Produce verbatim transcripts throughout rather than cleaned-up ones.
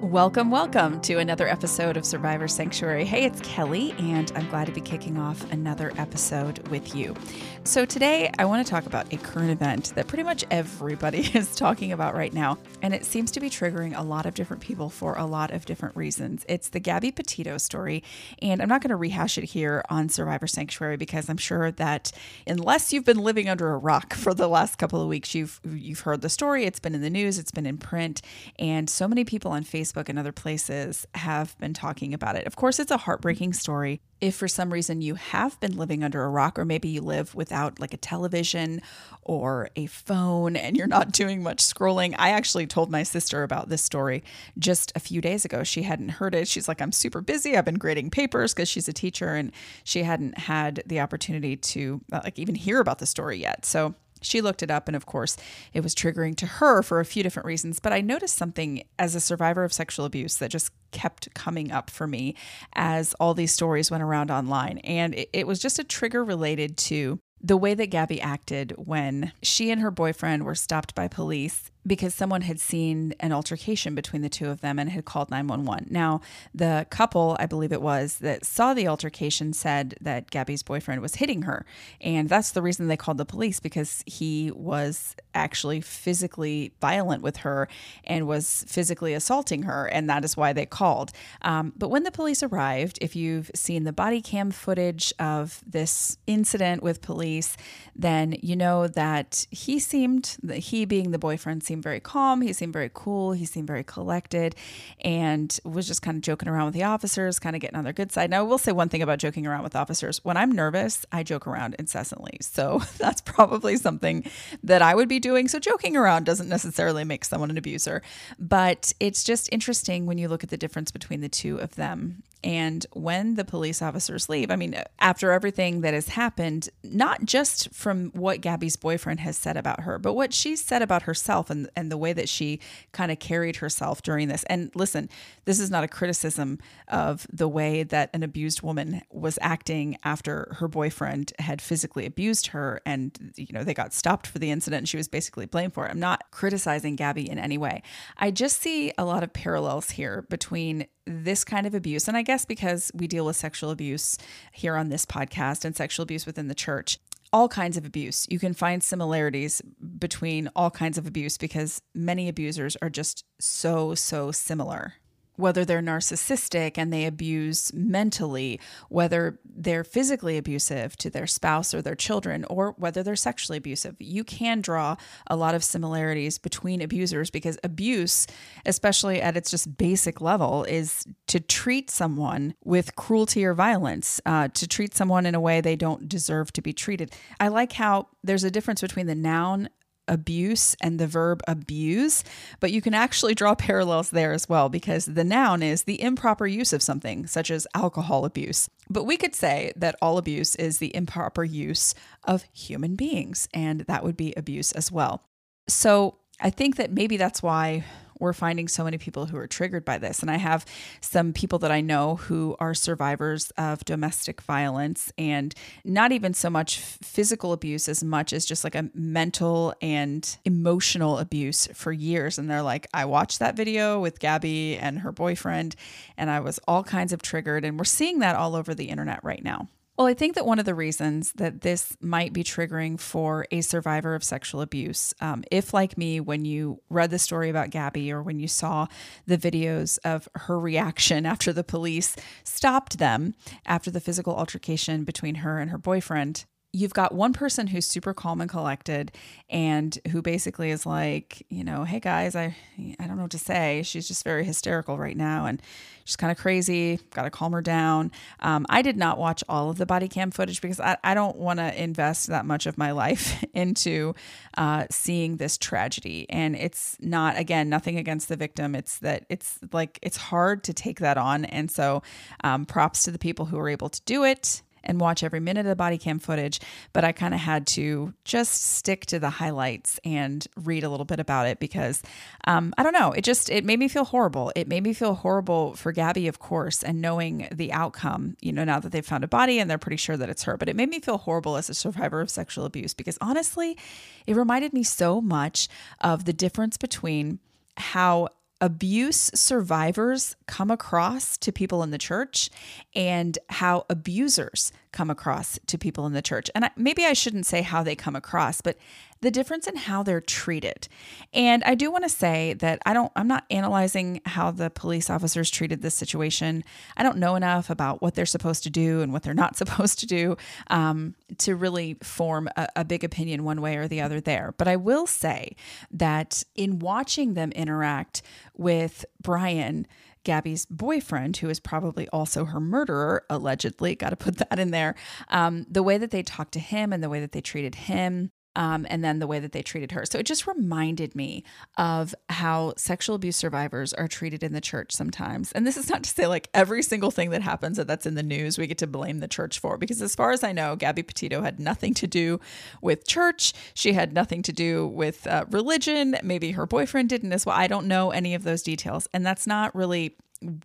Welcome, welcome to another episode of Survivor Sanctuary. Hey, it's Kelly, and I'm glad to be kicking off another episode with you. So today, I want to talk about a current event that pretty much everybody is talking about right now, and it seems to be triggering a lot of different people for a lot of different reasons. It's the Gabby Petito story, and I'm not going to rehash it here on Survivor Sanctuary because I'm sure that unless you've been living under a rock for the last couple of weeks, you've you've heard the story. It's been in the news, it's been in print, and so many people on Facebook and other places have been talking about it. Of course, it's a heartbreaking story. If for some reason you have been living under a rock, or maybe you live without like a television or a phone and you're not doing much scrolling. I actually told my sister about this story just a few days ago. She hadn't heard it. She's like, I'm super busy. I've been grading papers, because she's a teacher, and she hadn't had the opportunity to uh, like even hear about the story yet. So she looked it up, and of course, it was triggering to her for a few different reasons. But I noticed something as a survivor of sexual abuse that just kept coming up for me as all these stories went around online. And it, it was just a trigger related to the way that Gabby acted when she and her boyfriend were stopped by police because someone had seen an altercation between the two of them and had called nine one one. Now, the couple, I believe it was, that saw the altercation said that Gabby's boyfriend was hitting her. And that's the reason they called the police, because he was actually physically violent with her and was physically assaulting her. And that is why they called. Um, but when the police arrived, if you've seen the body cam footage of this incident with police, then you know that he seemed, he being the boyfriend, seemed very calm. He seemed very cool. He seemed very collected, and was just kind of joking around with the officers, kind of getting on their good side. Now, I will say one thing about joking around with officers. When I'm nervous, I joke around incessantly. So that's probably something that I would be doing. So joking around doesn't necessarily make someone an abuser, but it's just interesting when you look at the difference between the two of them. And when the police officers leave, I mean, after everything that has happened, not just from what Gabby's boyfriend has said about her, but what she said about herself and, and the way that she kind of carried herself during this. And listen, this is not a criticism of the way that an abused woman was acting after her boyfriend had physically abused her and, you know, they got stopped for the incident and she was basically blamed for it. I'm not criticizing Gabby in any way. I just see a lot of parallels here between this kind of abuse. And I guess because we deal with sexual abuse here on this podcast and sexual abuse within the church, all kinds of abuse, you can find similarities between all kinds of abuse because many abusers are just so, so similar. Whether they're narcissistic and they abuse mentally, whether they're physically abusive to their spouse or their children, or whether they're sexually abusive, you can draw a lot of similarities between abusers because abuse, especially at its just basic level, is to treat someone with cruelty or violence, uh, to treat someone in a way they don't deserve to be treated. I like how there's a difference between the noun abuse and the verb abuse, but you can actually draw parallels there as well because the noun is the improper use of something, such as alcohol abuse. But we could say that all abuse is the improper use of human beings, and that would be abuse as well. So I think that maybe that's why we're finding so many people who are triggered by this. And I have some people that I know who are survivors of domestic violence, and not even so much physical abuse as much as just like a mental and emotional abuse for years. And they're like, I watched that video with Gabby and her boyfriend, and I was all kinds of triggered. And we're seeing that all over the internet right now. Well, I think that one of the reasons that this might be triggering for a survivor of sexual abuse, um, if like me, when you read the story about Gabby or when you saw the videos of her reaction after the police stopped them after the physical altercation between her and her boyfriend, you've got one person who's super calm and collected and who basically is like, you know, hey guys, I, I don't know what to say. She's just very hysterical right now. And she's kind of crazy. Got to calm her down. Um, I did not watch all of the body cam footage because I, I don't want to invest that much of my life into uh, seeing this tragedy. And it's not, again, nothing against the victim. It's that it's like, it's hard to take that on. And so um, props to the people who were able to do it and watch every minute of the body cam footage, but I kind of had to just stick to the highlights and read a little bit about it because, um, I don't know, it just, it made me feel horrible. It made me feel horrible for Gabby, of course, and knowing the outcome, you know, now that they've found a body and they're pretty sure that it's her, but it made me feel horrible as a survivor of sexual abuse because honestly, it reminded me so much of the difference between how abuse survivors come across to people in the church and how abusers come across to people in the church. And I, maybe I shouldn't say how they come across, but the difference in how they're treated. And I do want to say that I don't, I'm not analyzing how the police officers treated this situation. I don't know enough about what they're supposed to do and what they're not supposed to do um, to really form a, a big opinion one way or the other there. But I will say that in watching them interact with Brian, Gabby's boyfriend, who is probably also her murderer, allegedly, got to put that in there, um, the way that they talked to him and the way that they treated him, um, and then the way that they treated her. So it just reminded me of how sexual abuse survivors are treated in the church sometimes. And this is not to say like every single thing that happens that that's in the news, we get to blame the church for, because as far as I know, Gabby Petito had nothing to do with church. She had nothing to do with uh, religion. Maybe her boyfriend didn't as well. I don't know any of those details. And that's not really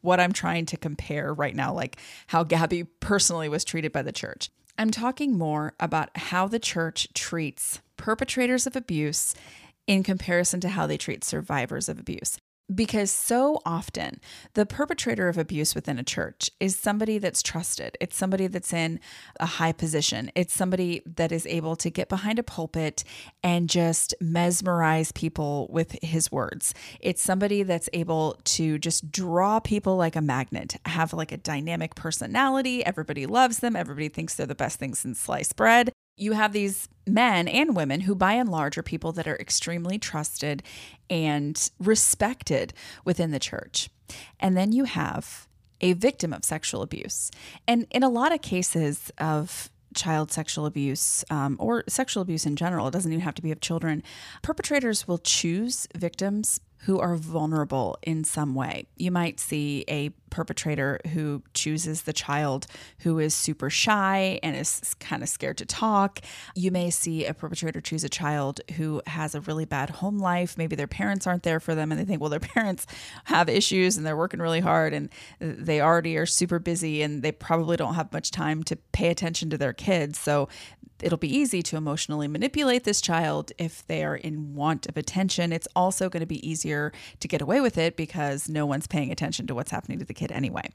what I'm trying to compare right now, like how Gabby personally was treated by the church. I'm talking more about how the church treats perpetrators of abuse in comparison to how they treat survivors of abuse. Because so often the perpetrator of abuse within a church is somebody that's trusted. It's somebody that's in a high position. It's somebody that is able to get behind a pulpit and just mesmerize people with his words. It's somebody that's able to just draw people like a magnet, have like a dynamic personality. Everybody loves them. Everybody thinks they're the best thing since sliced bread. You have these men and women who by and large are people that are extremely trusted and respected within the church. And then you have a victim of sexual abuse. And in a lot of cases of child sexual abuse um, or sexual abuse in general, it doesn't even have to be of children, perpetrators will choose victims who are vulnerable in some way. You might see a perpetrator who chooses the child who is super shy and is kind of scared to talk. You may see a perpetrator choose a child who has a really bad home life. Maybe their parents aren't there for them and they think, well, their parents have issues and they're working really hard and they already are super busy and they probably don't have much time to pay attention to their kids. So it'll be easy to emotionally manipulate this child if they are in want of attention. It's also going to be easier to get away with it because no one's paying attention to what's happening to the kid anyway.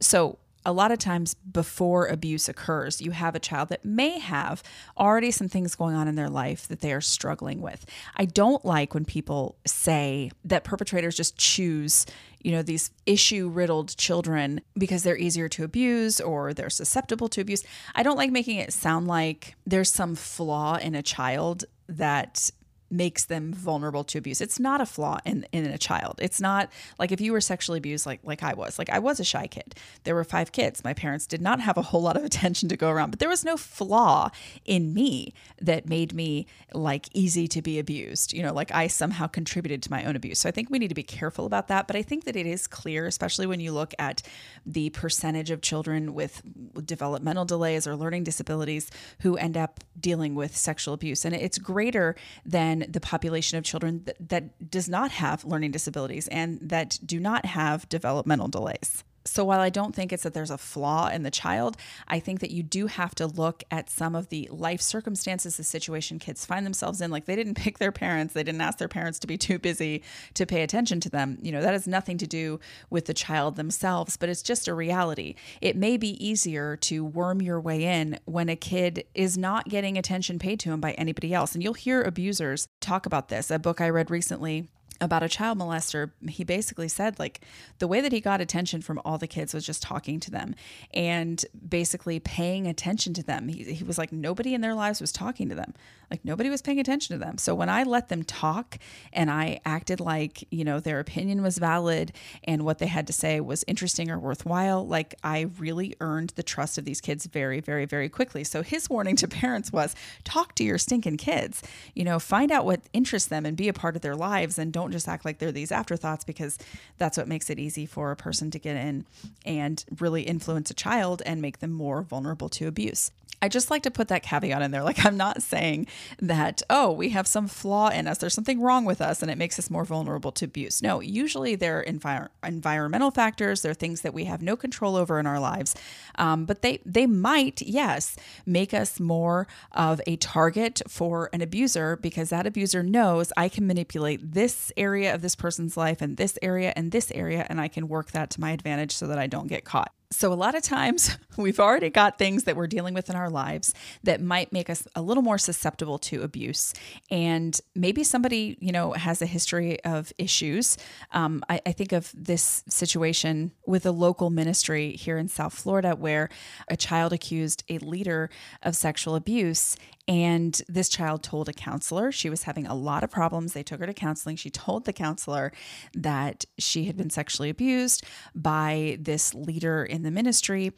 So a lot of times before abuse occurs, you have a child that may have already some things going on in their life that they are struggling with. I don't like when people say that perpetrators just choose, you know, these issue-riddled children because they're easier to abuse or they're susceptible to abuse. I don't like making it sound like there's some flaw in a child that makes them vulnerable to abuse. It's not a flaw in, in a child. It's not like if you were sexually abused, like, like I was, like I was a shy kid. There were five kids. My parents did not have a whole lot of attention to go around, but there was no flaw in me that made me like easy to be abused. You know, like I somehow contributed to my own abuse. So I think we need to be careful about that. But I think that it is clear, especially when you look at the percentage of children with developmental delays or learning disabilities who end up dealing with sexual abuse. And it's greater than the population of children that, that does not have learning disabilities and that do not have developmental delays. So while I don't think it's that there's a flaw in the child, I think that you do have to look at some of the life circumstances, the situation kids find themselves in. Like they didn't pick their parents. They didn't ask their parents to be too busy to pay attention to them. You know, that has nothing to do with the child themselves, but it's just a reality. It may be easier to worm your way in when a kid is not getting attention paid to him by anybody else. And you'll hear abusers talk about this. A book I read recently about a child molester, he basically said, like, the way that he got attention from all the kids was just talking to them and basically paying attention to them. He, he was like, nobody in their lives was talking to them. Like, nobody was paying attention to them. So when I let them talk and I acted like, you know, their opinion was valid and what they had to say was interesting or worthwhile, like, I really earned the trust of these kids very, very, very quickly. So his warning to parents was, talk to your stinking kids, you know, find out what interests them and be a part of their lives, and don't just act like they're these afterthoughts, because that's what makes it easy for a person to get in and really influence a child and make them more vulnerable to abuse. I just like to put that caveat in there. Like, I'm not saying that, oh, we have some flaw in us, there's something wrong with us, and it makes us more vulnerable to abuse. No, usually there are envir- environmental factors. There are things that we have no control over in our lives. Um, but they, they might, yes, make us more of a target for an abuser, because that abuser knows, I can manipulate this area of this person's life and this area and this area, and I can work that to my advantage so that I don't get caught. So a lot of times we've already got things that we're dealing with in our lives that might make us a little more susceptible to abuse. And maybe somebody, you know, has a history of issues. Um, I, I think of this situation with a local ministry here in South Florida where a child accused a leader of sexual abuse. And this child told a counselor. She was having a lot of problems. They took her to counseling. She told the counselor that she had been sexually abused by this leader in the ministry.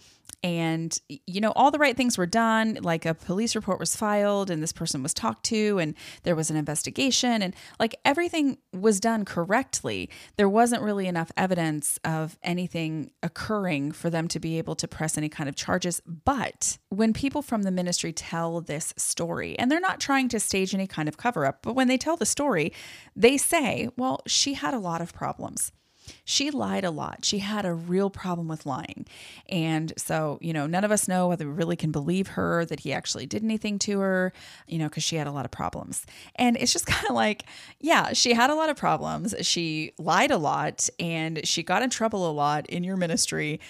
And, you know, all the right things were done. Like, a police report was filed and this person was talked to and there was an investigation, and like everything was done correctly. There wasn't really enough evidence of anything occurring for them to be able to press any kind of charges. But when people from the ministry tell this story, and they're not trying to stage any kind of cover up, but when they tell the story, they say, well, she had a lot of problems. She lied a lot. She had a real problem with lying. And so, you know, none of us know whether we really can believe her, that he actually did anything to her, you know, because she had a lot of problems. And it's just kind of like, yeah, she had a lot of problems. She lied a lot and she got in trouble a lot in your ministry.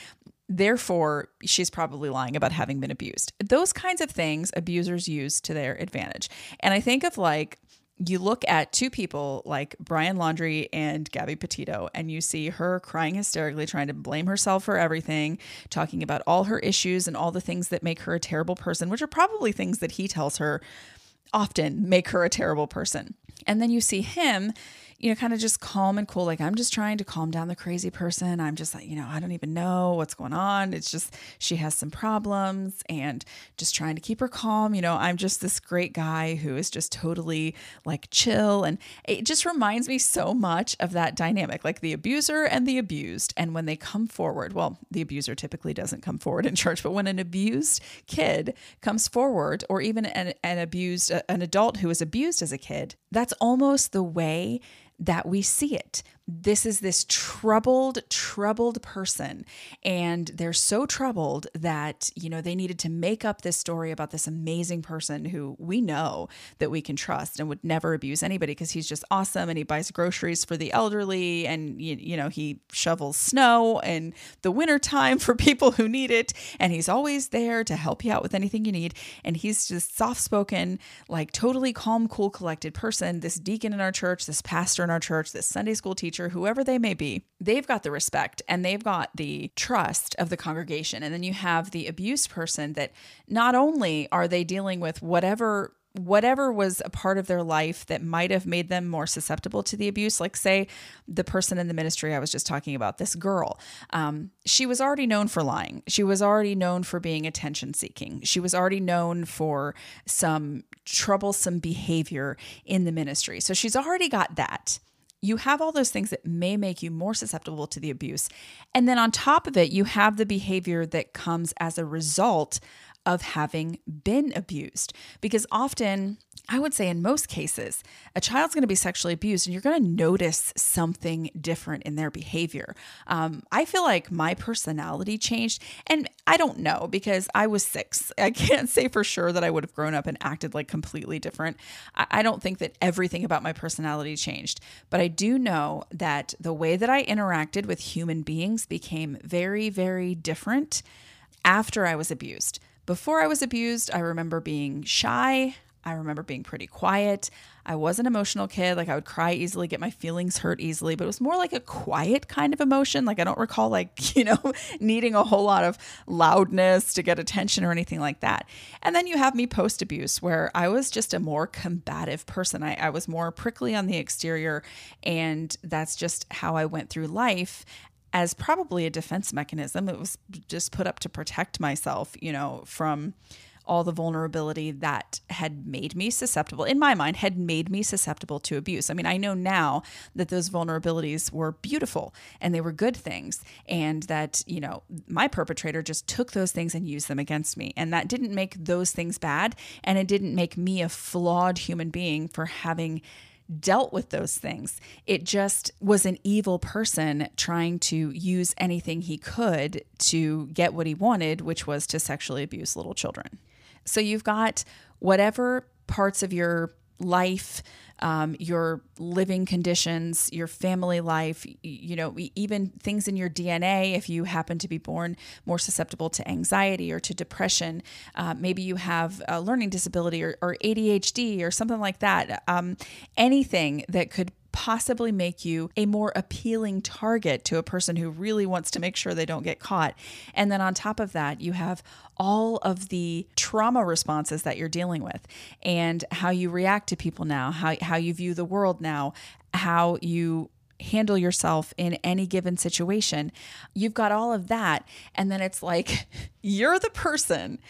Therefore, she's probably lying about having been abused. Those kinds of things abusers use to their advantage. And I think of, like, you look at two people like Brian Laundrie and Gabby Petito, and you see her crying hysterically, trying to blame herself for everything, talking about all her issues and all the things that make her a terrible person, which are probably things that he tells her often make her a terrible person. And then you see him, you know, kind of just calm and cool. Like, I'm just trying to calm down the crazy person. I'm just like, you know, I don't even know what's going on. It's just, she has some problems and just trying to keep her calm. You know, I'm just this great guy who is just totally like chill. And it just reminds me so much of that dynamic, like the abuser and the abused. And when they come forward, well, the abuser typically doesn't come forward in church, but when an abused kid comes forward, or even an, an abused, an adult who was abused as a kid, that's almost the way that we see it. This is this troubled, troubled person. And they're so troubled that, you know, they needed to make up this story about this amazing person who we know that we can trust and would never abuse anybody because he's just awesome and he buys groceries for the elderly and, you, you know, he shovels snow in the wintertime for people who need it. And he's always there to help you out with anything you need. And he's just soft-spoken, like totally calm, cool, collected person. This deacon in our church, this pastor in our church, this Sunday school teacher, whoever they may be, they've got the respect and they've got the trust of the congregation. And then you have the abused person that not only are they dealing with whatever whatever was a part of their life that might have made them more susceptible to the abuse. Like, say the person in the ministry I was just talking about, this girl, um, she was already known for lying. She was already known for being attention seeking. She was already known for some troublesome behavior in the ministry. So she's already got that. You have all those things that may make you more susceptible to the abuse. And then on top of it, you have the behavior that comes as a result of having been abused. Because often, I would say in most cases, a child's going to be sexually abused and you're going to notice something different in their behavior. Um, I feel like my personality changed, and I don't know because I was six. I can't say for sure that I would have grown up and acted like completely different. I, I don't think that everything about my personality changed, but I do know that the way that I interacted with human beings became very, very different after I was abused. Before I was abused, I remember being shy. I remember being pretty quiet. I was an emotional kid. Like I would cry easily, get my feelings hurt easily, but it was more like a quiet kind of emotion. Like I don't recall like, you know, needing a whole lot of loudness to get attention or anything like that. And then you have me post-abuse, where I was just a more combative person. I, I was more prickly on the exterior, and that's just how I went through life, as probably a defense mechanism. It was just put up to protect myself, you know, from all the vulnerability that had made me susceptible, in my mind, had made me susceptible to abuse. I mean, I know now that those vulnerabilities were beautiful and they were good things, and that, you know, my perpetrator just took those things and used them against me. And that didn't make those things bad, and it didn't make me a flawed human being for having dealt with those things. It just was an evil person trying to use anything he could to get what he wanted, which was to sexually abuse little children. So you've got whatever parts of your life, um, your living conditions, your family life, you know, even things in your D N A, if you happen to be born more susceptible to anxiety or to depression, uh, maybe you have a learning disability or, or A D H D or something like that, um, anything that could possibly make you a more appealing target to a person who really wants to make sure they don't get caught. And then on top of that, you have all of the trauma responses that you're dealing with, and how you react to people now, how, how you view the world now, how you handle yourself in any given situation. You've got all of that. And then it's like, you're the person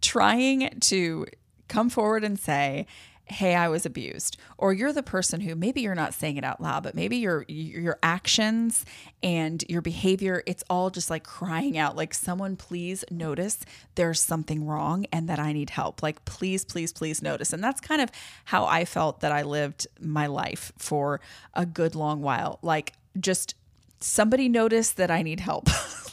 trying to come forward and say, hey, I was abused. Or you're the person who, maybe you're not saying it out loud, but maybe your your actions and your behavior, it's all just like crying out, like, someone please notice there's something wrong and that I need help. Like, please, please, please notice. And that's kind of how I felt that I lived my life for a good long while. Like, just somebody noticed that I need help.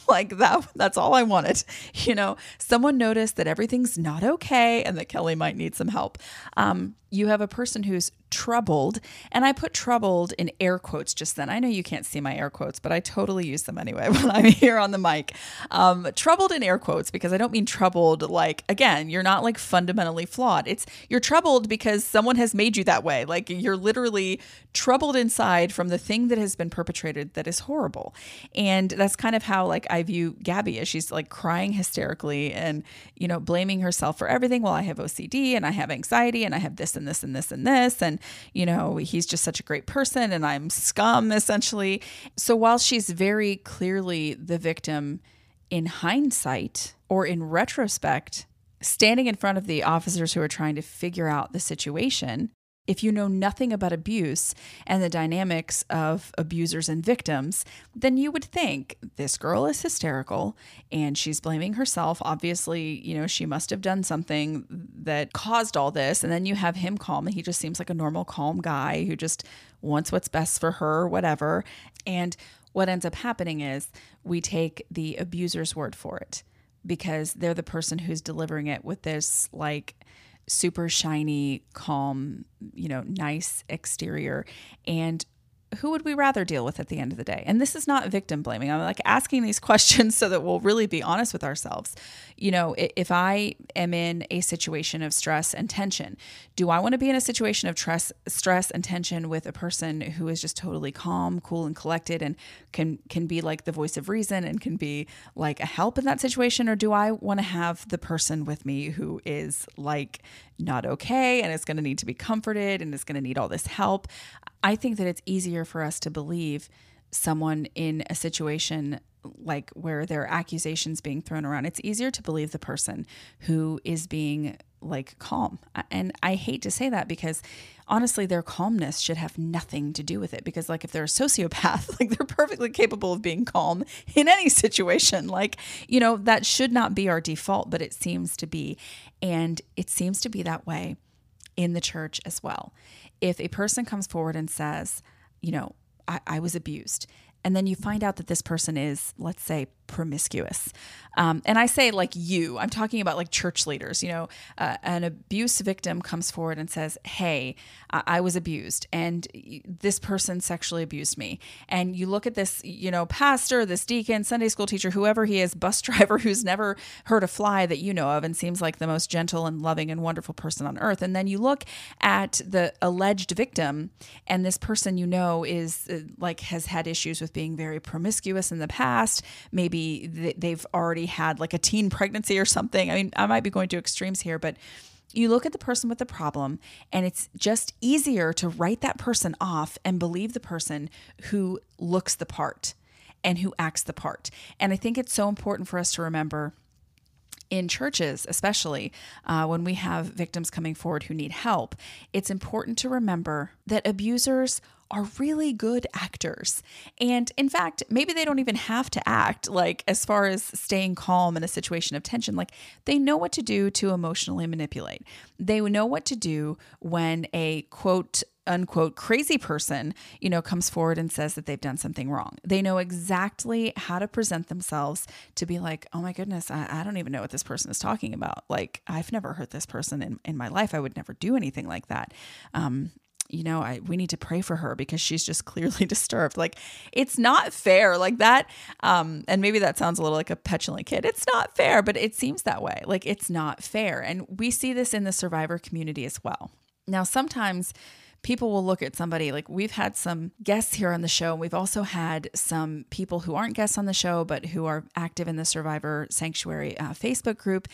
Like that, that's all I wanted. You know, someone noticed that everything's not okay and that Kelly might need some help. Um, you have a person who's troubled, and I put troubled in air quotes just then. I know you can't see my air quotes, but I totally use them anyway when I'm here on the mic. Um, troubled in air quotes, because I don't mean troubled like, again, you're not like fundamentally flawed. It's, you're troubled because someone has made you that way. Like, you're literally troubled inside from the thing that has been perpetrated that is horrible. And that's kind of how like I view Gabby, as she's like crying hysterically and, you know, blaming herself for everything. Well, I have O C D and I have anxiety and I have this and this and this and this. And, you know, he's just such a great person and I'm scum, essentially. So while she's very clearly the victim in hindsight or in retrospect, standing in front of the officers who are trying to figure out the situation, if you know nothing about abuse and the dynamics of abusers and victims, then you would think this girl is hysterical and she's blaming herself. Obviously, you know, she must have done something that caused all this. And then you have him calm, and he just seems like a normal, calm guy who just wants what's best for her, whatever. And what ends up happening is we take the abuser's word for it, because they're the person who's delivering it with this like super shiny, calm, you know, nice exterior. And who would we rather deal with at the end of the day? And this is not victim blaming. I'm like asking these questions so that we'll really be honest with ourselves. You know, if I am in a situation of stress and tension, do I want to be in a situation of stress, stress and tension with a person who is just totally calm, cool, and collected, and can, can be like the voice of reason and can be like a help in that situation? Or do I want to have the person with me who is like not okay and is going to need to be comforted and is going to need all this help? I think that it's easier for us to believe someone in a situation like where there are accusations being thrown around. It's easier to believe the person who is being like calm. And I hate to say that, because honestly, their calmness should have nothing to do with it, because like if they're a sociopath, like they're perfectly capable of being calm in any situation. Like, you know, that should not be our default, but it seems to be. And it seems to be that way in the church as well. If a person comes forward and says, you know, I, I was abused, and then you find out that this person is, let's say, promiscuous. Um, and I say like you, I'm talking about like church leaders, you know, uh, an abuse victim comes forward and says, hey, I-, I was abused and this person sexually abused me. And you look at this, you know, pastor, this deacon, Sunday school teacher, whoever he is, bus driver, who's never heard a fly that you know of and seems like the most gentle and loving and wonderful person on earth. And then you look at the alleged victim and this person, you know, is uh, like has had issues with being very promiscuous in the past. Maybe th- they've already had like a teen pregnancy or something. I mean, I might be going to extremes here, but you look at the person with the problem and it's just easier to write that person off and believe the person who looks the part and who acts the part. And I think it's so important for us to remember in churches, especially uh, when we have victims coming forward who need help, it's important to remember that abusers are really good actors. And in fact, maybe they don't even have to act, like as far as staying calm in a situation of tension, like they know what to do to emotionally manipulate. They know what to do when a quote unquote crazy person, you know, comes forward and says that they've done something wrong. They know exactly how to present themselves to be like, oh my goodness, I, I don't even know what this person is talking about. Like I've never hurt this person in, in my life. I would never do anything like that. Um, you know, I, we need to pray for her because she's just clearly disturbed. Like it's not fair like that. Um, and maybe that sounds a little like a petulant kid. It's not fair, but it seems that way. Like it's not fair. And we see this in the survivor community as well. Now, sometimes people will look at somebody, like we've had some guests here on the show. And we've also had some people who aren't guests on the show, but who are active in the Survivor Sanctuary uh, Facebook group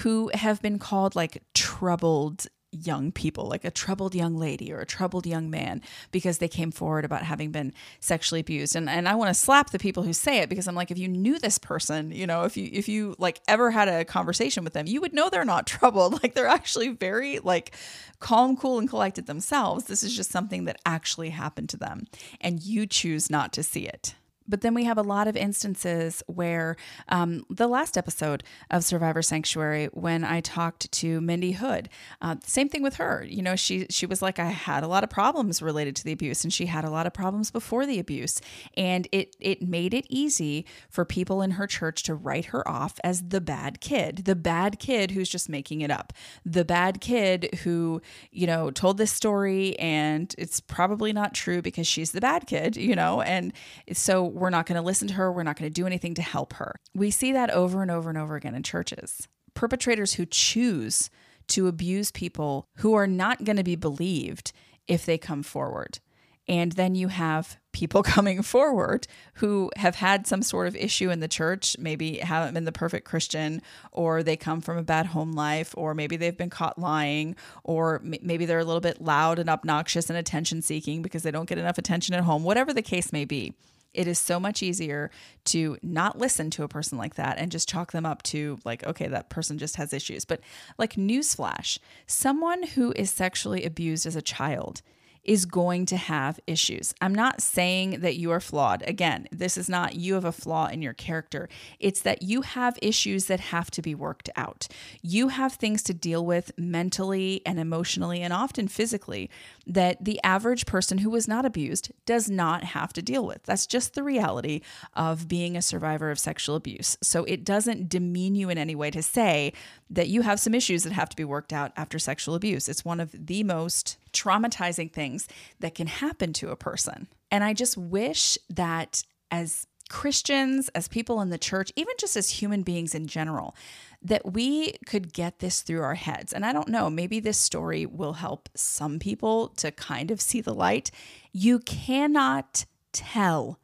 who have been called like troubled young people, like a troubled young lady or a troubled young man, because they came forward about having been sexually abused. And and I want to slap the people who say it, because I'm like, if you knew this person, you know, if you, if you like ever had a conversation with them, you would know they're not troubled. Like they're actually very like calm, cool, and collected themselves. This is just something that actually happened to them and you choose not to see it. But then we have a lot of instances where um, the last episode of Survivor Sanctuary, when I talked to Mindy Hood, uh, same thing with her. You know, she she was like, I had a lot of problems related to the abuse, and she had a lot of problems before the abuse. And it it made it easy for people in her church to write her off as the bad kid, the bad kid who's just making it up, the bad kid who, you know, told this story and it's probably not true because she's the bad kid, you know, and so we're not going to listen to her. We're not going to do anything to help her. We see that over and over and over again in churches. Perpetrators who choose to abuse people who are not going to be believed if they come forward. And then you have people coming forward who have had some sort of issue in the church, maybe haven't been the perfect Christian, or they come from a bad home life, or maybe they've been caught lying, or maybe they're a little bit loud and obnoxious and attention-seeking because they don't get enough attention at home, whatever the case may be. It is so much easier to not listen to a person like that and just chalk them up to like, okay, that person just has issues. But like newsflash, someone who is sexually abused as a child is going to have issues. I'm not saying that you are flawed. Again, this is not you have a flaw in your character. It's that you have issues that have to be worked out. You have things to deal with mentally and emotionally and often physically that the average person who was not abused does not have to deal with. That's just the reality of being a survivor of sexual abuse. So it doesn't demean you in any way to say that you have some issues that have to be worked out after sexual abuse. It's one of the most traumatizing things that can happen to a person. And I just wish that as Christians, as people in the church, even just as human beings in general, that we could get this through our heads. And I don't know, maybe this story will help some people to kind of see the light. You cannot tell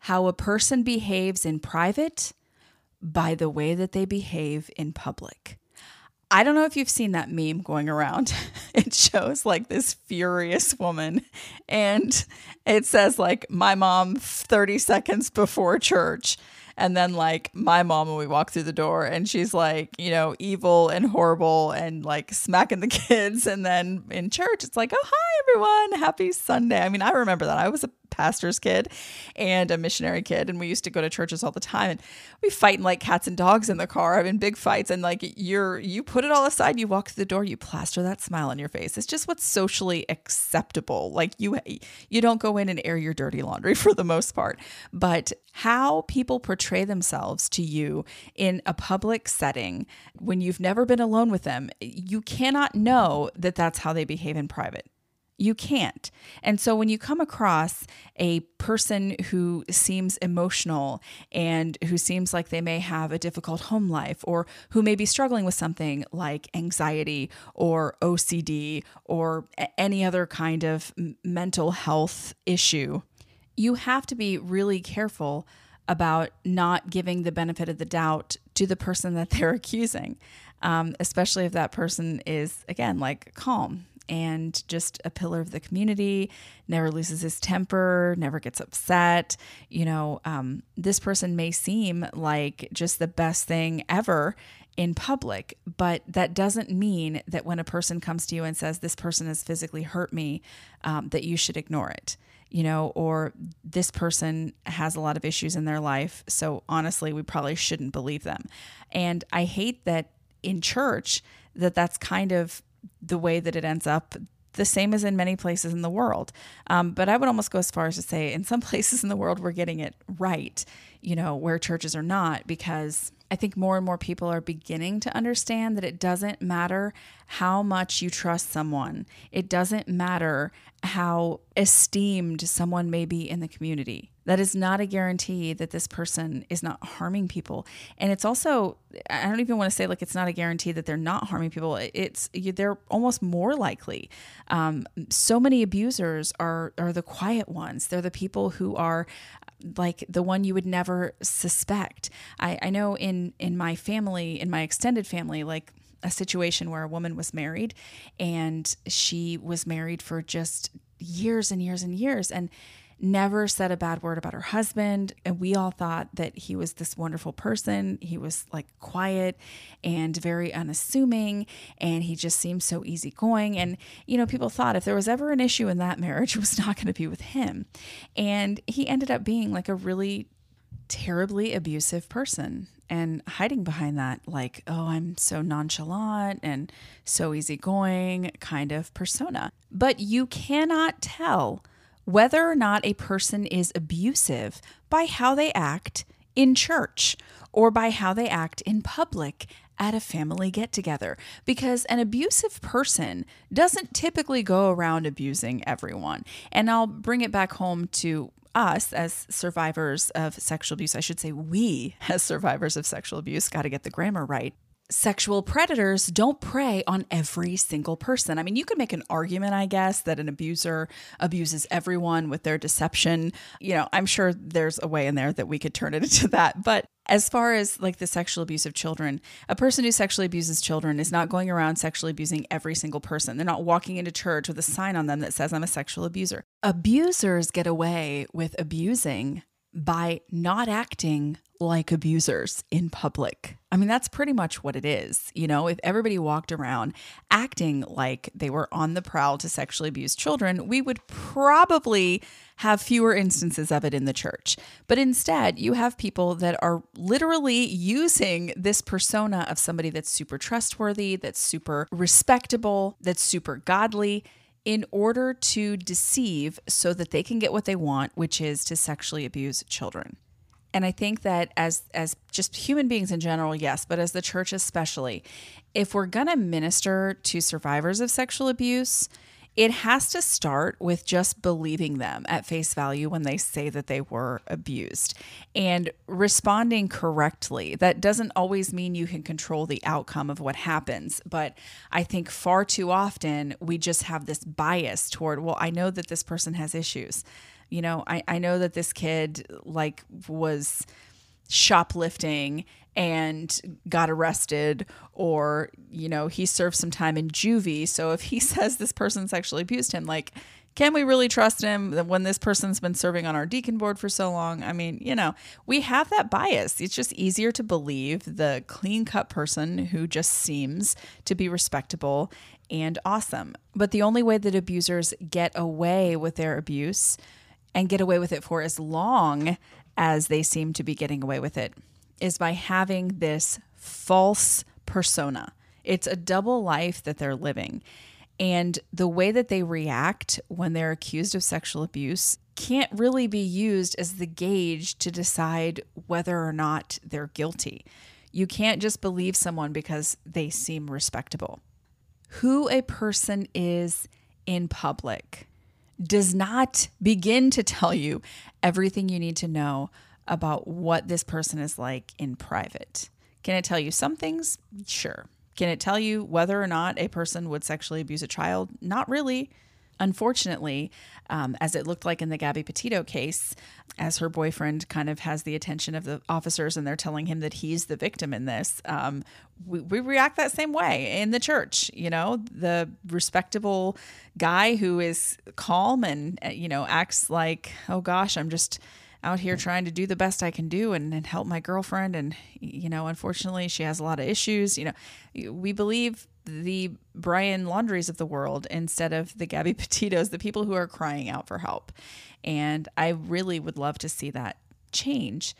how a person behaves in private by the way that they behave in public. I don't know if you've seen that meme going around. It shows like this furious woman and it says like, my mom thirty seconds before church. And then like my mom when we walk through the door and she's like, you know, evil and horrible and like smacking the kids. And then in church, it's like, oh, hi, everyone. Happy Sunday. I mean, I remember that. I was a pastor's kid and a missionary kid, and we used to go to churches all the time, and we fighting like cats and dogs in the car, having big fights, and like you're you put it all aside, you walk through the door, you plaster that smile on your face. It's just what's socially acceptable. Like you you don't go in and air your dirty laundry for the most part, but how people portray themselves to you in a public setting when you've never been alone with them, you cannot know that that's how they behave in private. You can't. And so when you come across a person who seems emotional and who seems like they may have a difficult home life, or who may be struggling with something like anxiety or O C D or any other kind of mental health issue, you have to be really careful about not giving the benefit of the doubt to the person that they're accusing, um, especially if that person is, again, like calm and just a pillar of the community, never loses his temper, never gets upset. You know, um, this person may seem like just the best thing ever in public, but that doesn't mean that when a person comes to you and says, this person has physically hurt me, um, that you should ignore it. You know, or this person has a lot of issues in their life, so honestly, we probably shouldn't believe them. And I hate that in church, that that's kind of the way that it ends up, the same as in many places in the world. Um, but I would almost go as far as to say in some places in the world, we're getting it right, you know, where churches are not, because I think more and more people are beginning to understand that it doesn't matter how much you trust someone. It doesn't matter how esteemed someone may be in the community. That is not a guarantee that this person is not harming people. And it's also, I don't even want to say like it's not a guarantee that they're not harming people. It's they're almost more likely. Um, so many abusers are are the quiet ones. They're the people who are like the one you would never suspect. I, I know in, in my family, in my extended family, like a situation where a woman was married and she was married for just years and years and years and never said a bad word about her husband. And we all thought that he was this wonderful person. He was like quiet and very unassuming. And he just seemed so easygoing. And, you know, people thought if there was ever an issue in that marriage, it was not going to be with him. And he ended up being like a really terribly abusive person and hiding behind that, like, oh, I'm so nonchalant and so easygoing kind of persona. But you cannot tell whether or not a person is abusive by how they act in church or by how they act in public at a family get-together, because an abusive person doesn't typically go around abusing everyone. And I'll bring it back home to us as survivors of sexual abuse. I should say we as survivors of sexual abuse, got to get the grammar right. Sexual predators don't prey on every single person. I mean, you could make an argument, I guess, that an abuser abuses everyone with their deception. You know, I'm sure there's a way in there that we could turn it into that. But as far as like the sexual abuse of children, a person who sexually abuses children is not going around sexually abusing every single person. They're not walking into church with a sign on them that says, I'm a sexual abuser. Abusers get away with abusing by not acting like abusers in public. I mean, that's pretty much what it is. You know, if everybody walked around acting like they were on the prowl to sexually abuse children, we would probably have fewer instances of it in the church. But instead, you have people that are literally using this persona of somebody that's super trustworthy, that's super respectable, that's super godly, in order to deceive so that they can get what they want, which is to sexually abuse children. And I think that as as just human beings in general, yes, but as the church especially, if we're going to minister to survivors of sexual abuse, it has to start with just believing them at face value when they say that they were abused and responding correctly. That doesn't always mean you can control the outcome of what happens. But I think far too often we just have this bias toward, well, I know that this person has issues. You know, I, I know that this kid like was shoplifting and got arrested, or, you know, he served some time in juvie. So if he says this person sexually abused him, like, can we really trust him when this person's been serving on our deacon board for so long? I mean, you know, we have that bias. It's just easier to believe the clean-cut person who just seems to be respectable and awesome. But the only way that abusers get away with their abuse and get away with it for as long as they seem to be getting away with it, is by having this false persona. It's a double life that they're living. And the way that they react when they're accused of sexual abuse can't really be used as the gauge to decide whether or not they're guilty. You can't just believe someone because they seem respectable. Who a person is in public does not begin to tell you everything you need to know about what this person is like in private. Can it tell you some things? Sure. Can it tell you whether or not a person would sexually abuse a child? Not really. Unfortunately, um, as it looked like in the Gabby Petito case, as her boyfriend kind of has the attention of the officers and they're telling him that he's the victim in this, um, we, we react that same way in the church. You know, the respectable guy who is calm and, you know, acts like, oh gosh, I'm just out here trying to do the best I can do and, and help my girlfriend. And, you know, unfortunately, she has a lot of issues. You know, we believe the Brian Laundries of the world instead of the Gabby Petitos, the people who are crying out for help. And I really would love to see that change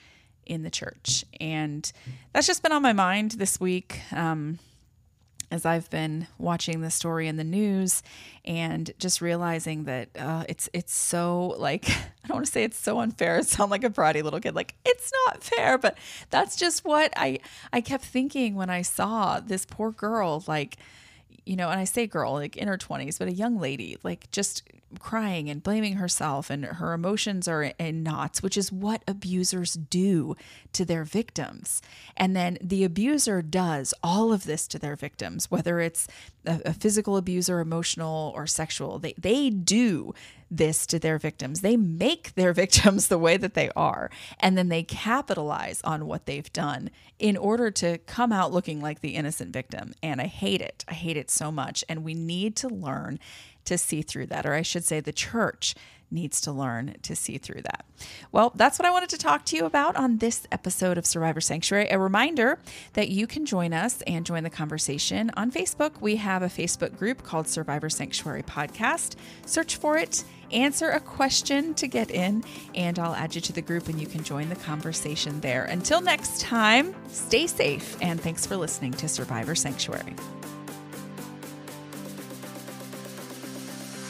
in the church. And that's just been on my mind this week um, as I've been watching the story in the news and just realizing that uh, it's it's so, like, I don't want to say it's so unfair. I sound like a bratty little kid, like, it's not fair, but that's just what I I kept thinking when I saw this poor girl, like, you know, and I say girl, like in her twenties, but a young lady, like just crying and blaming herself, and her emotions are in knots, which is what abusers do to their victims. And then the abuser does all of this to their victims, whether it's a, a physical abuser, emotional or sexual. They, they do this to their victims. They make their victims the way that they are. And then they capitalize on what they've done in order to come out looking like the innocent victim. And I hate it. I hate it so much. And we need to learn to see through that, or I should say the church needs to learn to see through that. Well, that's what I wanted to talk to you about on this episode of Survivor Sanctuary. A reminder that you can join us and join the conversation on Facebook. We have a Facebook group called Survivor Sanctuary Podcast. Search for it, answer a question to get in, and I'll add you to the group and you can join the conversation there. Until next time, stay safe, and thanks for listening to Survivor Sanctuary.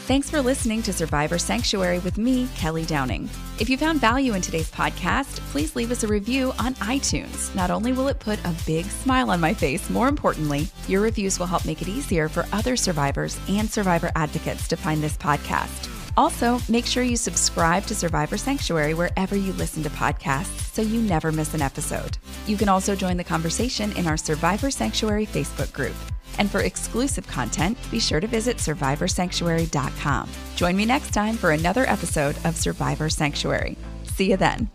Thanks for listening to Survivor Sanctuary with me, Kelly Downing. If you found value in today's podcast, please leave us a review on iTunes. Not only will it put a big smile on my face, more importantly, your reviews will help make it easier for other survivors and survivor advocates to find this podcast. Also, make sure you subscribe to Survivor Sanctuary wherever you listen to podcasts so you never miss an episode. You can also join the conversation in our Survivor Sanctuary Facebook group. And for exclusive content, be sure to visit survivor sanctuary dot com. Join me next time for another episode of Survivor Sanctuary. See you then.